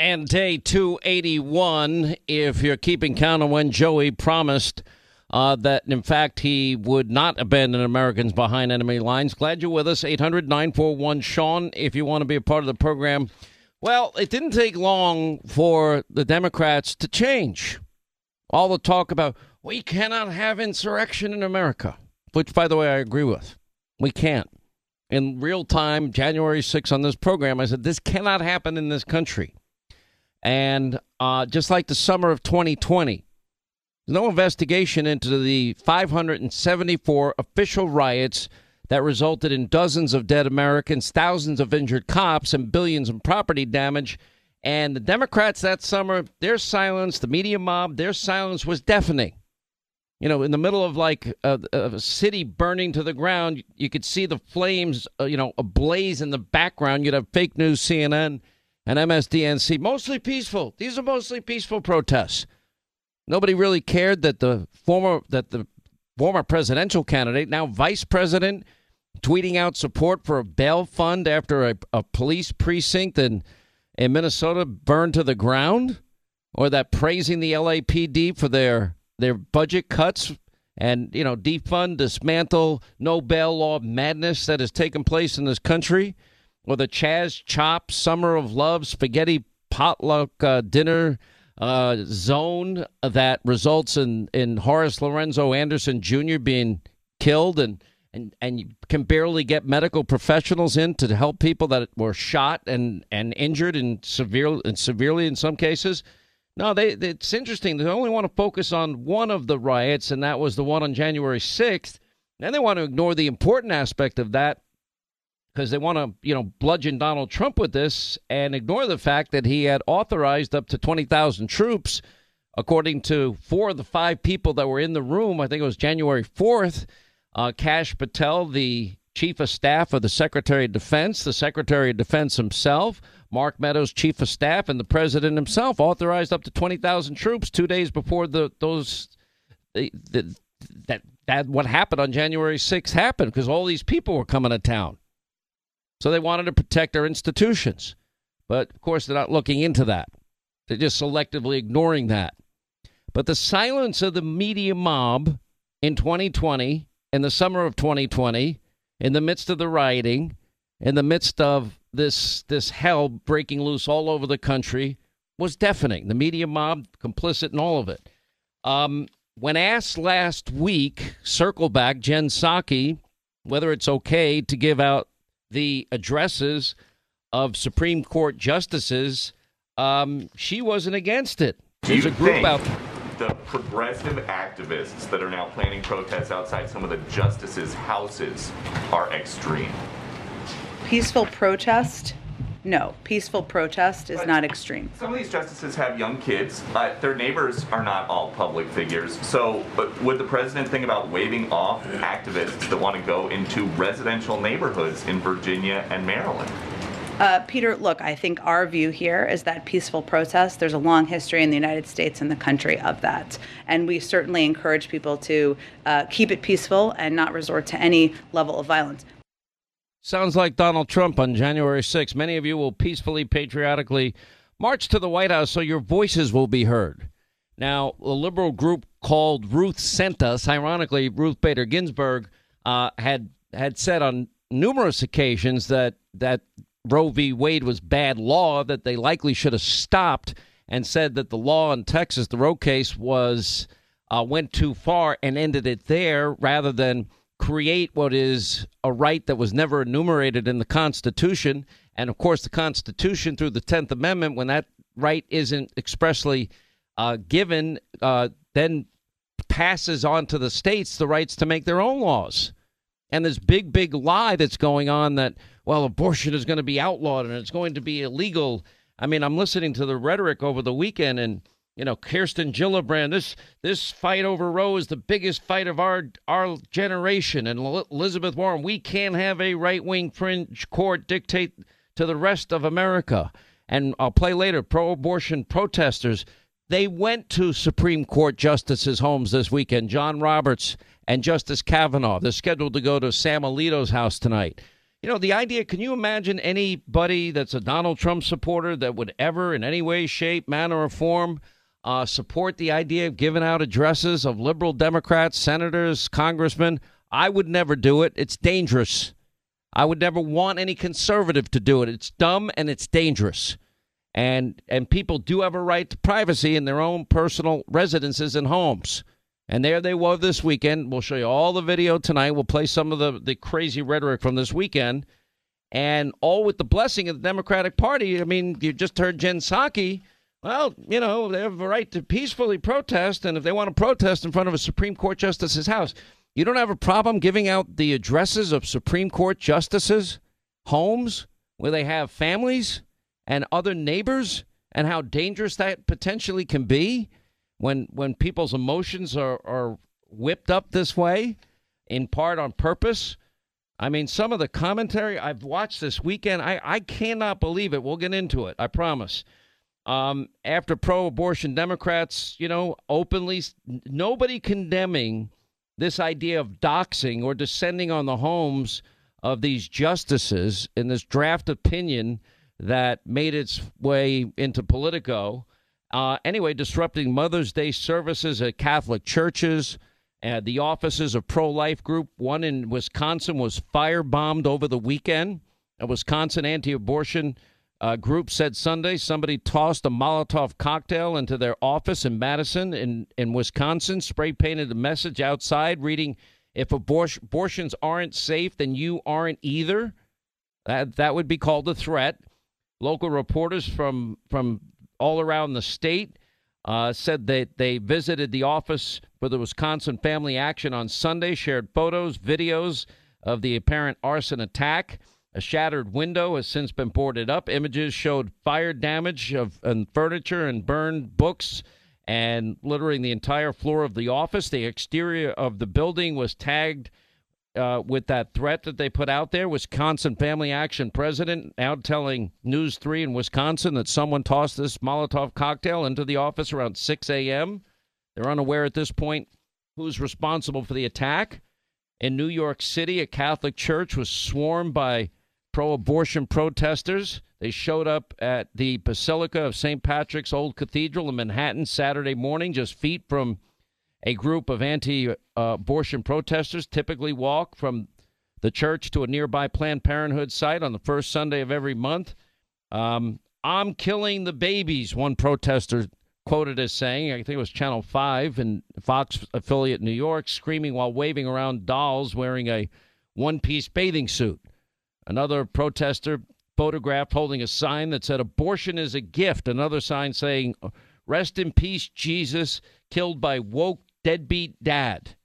and day 281, if you're keeping count on when Joey promised that, in fact, he would not abandon Americans behind enemy lines. Glad you're with us. 800-941-SEAN, if you want to be a part of the program. Well, it didn't take long for the Democrats to change. All the talk about, we cannot have insurrection in America, which, by the way, I agree with. We can't. In real time, January 6th on this program, I said, this cannot happen in this country. And just like the summer of 2020, no investigation into the 574 official riots that resulted in dozens of dead Americans, thousands of injured cops, and billions in property damage. And the Democrats that summer, their silence, the media mob, their silence was deafening. You know, in the middle of like a city burning to the ground, you could see the flames, you know, ablaze in the background. You'd have fake news, CNN and MSDNC, mostly peaceful. These are mostly peaceful protests. Nobody really cared that the former presidential candidate, now vice president, tweeting out support for a bail fund after a police precinct in Minnesota burned to the ground, or that praising the LAPD for their budget cuts and, you know, defund, dismantle, no bail law madness that has taken place in this country, or the Chaz Chop Summer of Love spaghetti potluck dinner zone that results in Horace Lorenzo Anderson Jr. being killed, and you can barely get medical professionals in to help people that were shot and injured and severely in some cases. No, it's interesting. They only want to focus on one of the riots, and that was the one on January 6th. And they want to ignore the important aspect of that because they want to, you know, bludgeon Donald Trump with this and ignore the fact that he had authorized up to 20,000 troops, according to four of the five people that were in the room. I think it was January 4th. Kash Patel, the chief of staff of the Secretary of Defense, the Secretary of Defense himself, Mark Meadows, chief of staff, and the president himself authorized up to 20,000 troops 2 days before what happened on January 6th happened, because all these people were coming to town. So they wanted to protect our institutions. But, of course, they're not looking into that. They're just selectively ignoring that. But the silence of the media mob in 2020, in the summer of 2020, in the midst of the rioting, in the midst of this hell breaking loose all over the country, was deafening. The media mob complicit in all of it. When asked last week, Circleback, Jen Psaki, whether it's okay to give out the addresses of Supreme Court justices, she wasn't against it. There's a group out there. The progressive activists that are now planning protests outside some of the justices' houses are extreme. Peaceful protest? No. Peaceful protest is not extreme. Some of these justices have young kids. Their neighbors are not all public figures. So would the president think about waving off activists that want to go into residential neighborhoods in Virginia and Maryland? Peter, look, I think our view here is that peaceful protest, there's a long history in the United States and the country of that. And we certainly encourage people to keep it peaceful and not resort to any level of violence. Sounds like Donald Trump on January 6th. Many of you will peacefully, patriotically march to the White House so your voices will be heard. Now, a liberal group called Ruth Sent Us, ironically, Ruth Bader Ginsburg, had said on numerous occasions that Roe v. Wade was bad law, that they likely should have stopped, and said that the law in Texas, the Roe case, went too far and ended it there rather than create what is a right that was never enumerated in the Constitution. And, of course, the Constitution, through the 10th Amendment, when that right isn't expressly given, then passes on to the states the rights to make their own laws. And this big, big lie that's going on that, well, abortion is going to be outlawed and it's going to be illegal. I mean, I'm listening to the rhetoric over the weekend and, you know, Kirsten Gillibrand, this fight over Roe is the biggest fight of our generation. And Elizabeth Warren, we can't have a right-wing fringe court dictate to the rest of America. And I'll play later, pro-abortion protesters, they went to Supreme Court justices' homes this weekend. John Roberts and Justice Kavanaugh, they're scheduled to go to Sam Alito's house tonight. You know, the idea, can you imagine anybody that's a Donald Trump supporter that would ever in any way, shape, manner or form support the idea of giving out addresses of liberal Democrats, senators, congressmen? I would never do it. It's dangerous. I would never want any conservative to do it. It's dumb and it's dangerous. And people do have a right to privacy in their own personal residences and homes. And there they were this weekend. We'll show you all the video tonight. We'll play some of the crazy rhetoric from this weekend. And all with the blessing of the Democratic Party. I mean, you just heard Jen Psaki. Well, you know, they have a right to peacefully protest. And if they want to protest in front of a Supreme Court justice's house, you don't have a problem giving out the addresses of Supreme Court justices, homes where they have families and other neighbors, and how dangerous that potentially can be. When people's emotions are whipped up this way, in part on purpose. I mean, some of the commentary I've watched this weekend, I cannot believe it. We'll get into it, I promise. After pro-abortion Democrats, you know, openly, nobody condemning this idea of doxing or descending on the homes of these justices in this draft opinion that made its way into Politico. Anyway, disrupting Mother's Day services at Catholic churches. The offices of pro-life group, one in Wisconsin, was firebombed over the weekend. A Wisconsin anti-abortion group said Sunday somebody tossed a Molotov cocktail into their office in Madison in Wisconsin, spray-painted a message outside reading, if abortions aren't safe, then you aren't either. That would be called a threat. Local reporters from all around the state said that they visited the office for the Wisconsin Family Action on Sunday, shared photos, videos of the apparent arson attack. A shattered window has since been boarded up. Images showed fire damage and furniture and burned books and littering the entire floor of the office. The exterior of the building was tagged with that threat that they put out there. Wisconsin Family Action president out telling News 3 in Wisconsin that someone tossed this Molotov cocktail into the office around 6 a.m. They're unaware at this point who's responsible for the attack. In New York City, a Catholic church was swarmed by pro-abortion protesters. They showed up at the Basilica of St. Patrick's Old Cathedral in Manhattan Saturday morning, just feet from a group of anti-abortion protesters. Typically walk from the church to a nearby Planned Parenthood site on the first Sunday of every month. I'm killing the babies, one protester quoted as saying. I think it was Channel 5 and Fox affiliate New York, screaming while waving around dolls wearing a one-piece bathing suit. Another protester photographed holding a sign that said, abortion is a gift. Another sign saying, rest in peace, Jesus, killed by woke deadbeat dad.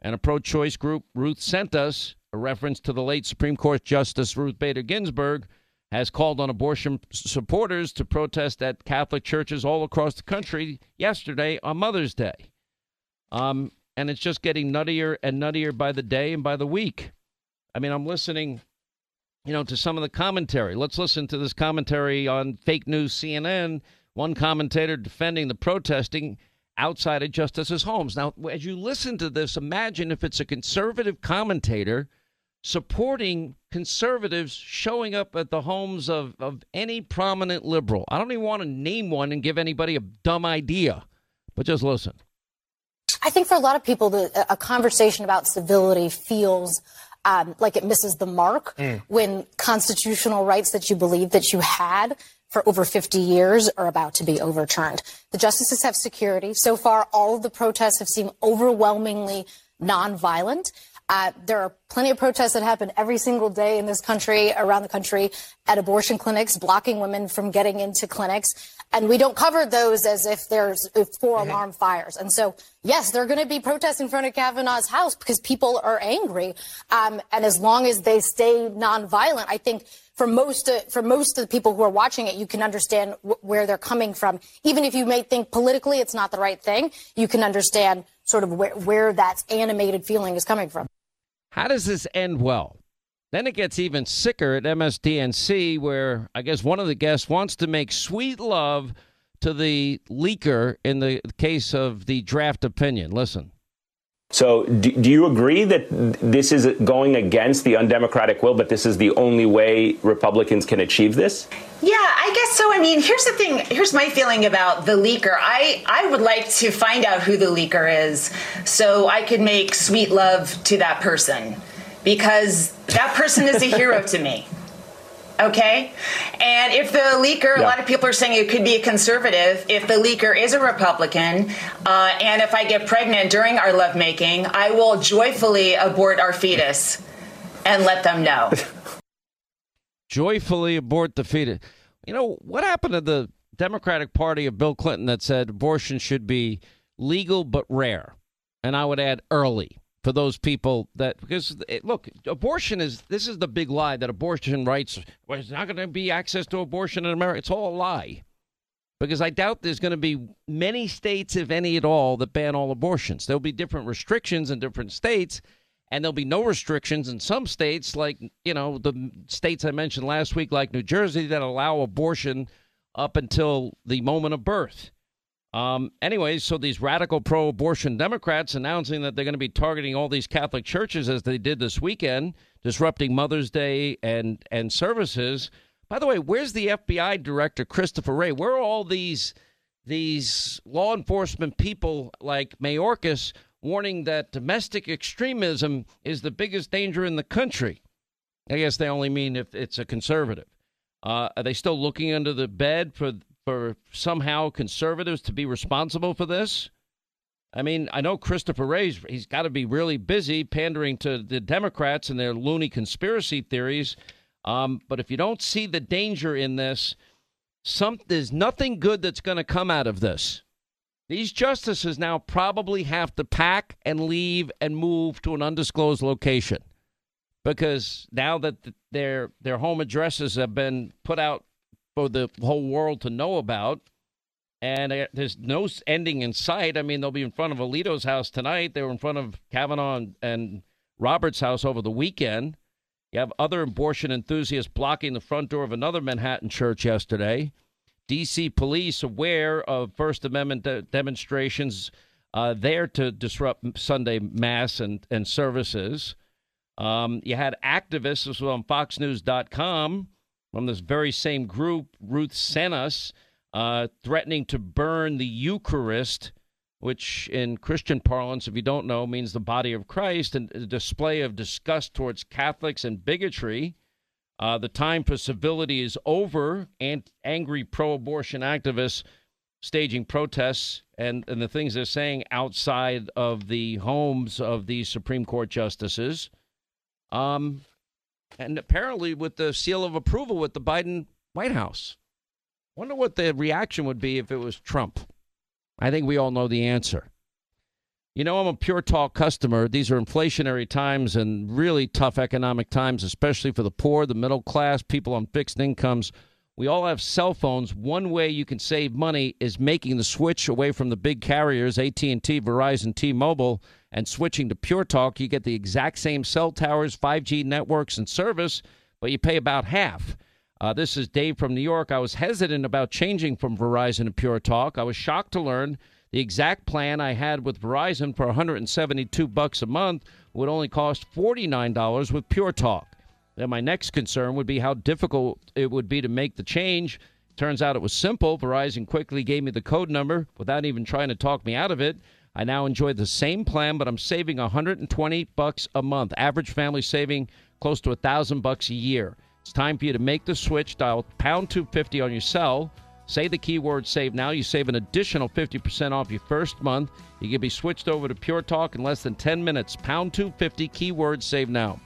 And a pro-choice group, Ruth Sent Us, a reference to the late Supreme Court Justice Ruth Bader Ginsburg, has called on abortion supporters to protest at Catholic churches all across the country yesterday on Mother's Day. And it's just getting nuttier and nuttier by the day and by the week. I mean, I'm listening, you know, to some of the commentary. Let's listen to this commentary on fake news CNN, one commentator defending the protesting outside of justices' homes. Now, as you listen to this, imagine if it's a conservative commentator supporting conservatives showing up at the homes of any prominent liberal. I don't even want to name one and give anybody a dumb idea, but just listen. I think for a lot of people, a conversation about civility feels like it misses the mark when constitutional rights that you believe that you had for over 50 years are about to be overturned. The justices have security. So far, all of the protests have seemed overwhelmingly nonviolent. There are plenty of protests that happen every single day in this country, around the country, at abortion clinics, blocking women from getting into clinics. And we don't cover those as if there's four-alarm fires. And so, yes, there are going to be protests in front of Kavanaugh's house because people are angry. And as long as they stay nonviolent, I think for most of the people who are watching it, you can understand where they're coming from. Even if you may think politically it's not the right thing, you can understand sort of where that animated feeling is coming from. How does this end well? Then it gets even sicker at MSDNC, where I guess one of the guests wants to make sweet love to the leaker in the case of the draft opinion. Listen. So do you agree that this is going against the undemocratic will, but this is the only way Republicans can achieve this? Yeah, I guess so. I mean, here's the thing. Here's my feeling about the leaker. I would like to find out who the leaker is so I could make sweet love to that person, because that person is a hero to me. Okay? And if the leaker, yeah. A lot of people are saying it could be a conservative. If the leaker is a Republican, and if I get pregnant during our lovemaking, I will joyfully abort our fetus and let them know. Joyfully abort the fetus. You know, what happened to the Democratic Party of Bill Clinton that said abortion should be legal but rare? And I would add early. For those people that, because look, abortion is, this is the big lie that abortion rights, well, there's not going to be access to abortion in America. It's all a lie, because I doubt there's going to be many states, if any at all, that ban all abortions. There'll be different restrictions in different states, and there'll be no restrictions in some states, like, you know, the states I mentioned last week, like New Jersey, that allow abortion up until the moment of birth. Anyway, so these radical pro-abortion Democrats announcing that they're going to be targeting all these Catholic churches, as they did this weekend, disrupting Mother's Day and services. By the way, where's the FBI director, Christopher Wray? Where are all these law enforcement people like Mayorkas warning that domestic extremism is the biggest danger in the country? I guess they only mean if it's a conservative. Are they still looking under the bed for somehow conservatives to be responsible for this? I mean, I know Christopher Wray, he's got to be really busy pandering to the Democrats and their loony conspiracy theories. But if you don't see the danger in this, there's nothing good that's going to come out of this. These justices now probably have to pack and leave and move to an undisclosed location, because now that their home addresses have been put out for the whole world to know about, and there's no ending in sight. I mean, they'll be in front of Alito's house tonight. They were in front of Kavanaugh and Roberts' house over the weekend. You have other abortion enthusiasts blocking the front door of another Manhattan church yesterday. D.C. police aware of First Amendment demonstrations there to disrupt Sunday mass and services. You had activists, this was on foxnews.com, from this very same group, Ruth Sent Us, threatening to burn the Eucharist, which in Christian parlance, if you don't know, means the body of Christ, and a display of disgust towards Catholics and bigotry. The time for civility is over, and angry pro-abortion activists staging protests and the things they're saying outside of the homes of these Supreme Court justices. And apparently with the seal of approval with the Biden White House. Wonder what the reaction would be if it was Trump. I think we all know the answer. You know, I'm a Pure Talk customer. These are inflationary times and really tough economic times, especially for the poor, the middle class, people on fixed incomes. We all have cell phones. One way you can save money is making the switch away from the big carriers, AT&T, Verizon, T-Mobile, and switching to Pure Talk. You get the exact same cell towers, 5G networks, and service, but you pay about half. This is Dave from New York. I was hesitant about changing from Verizon to Pure Talk. I was shocked to learn the exact plan I had with Verizon for $172 a month would only cost $49 with Pure Talk. Then my next concern would be how difficult it would be to make the change. Turns out it was simple. Verizon quickly gave me the code number without even trying to talk me out of it. I now enjoy the same plan, but I'm saving $120 a month. Average family saving close to $1,000 a year. It's time for you to make the switch. Dial pound 250 on your cell. Say the keyword save now. You save an additional 50% off your first month. You can be switched over to Pure Talk in less than 10 minutes. Pound 250, keyword save now.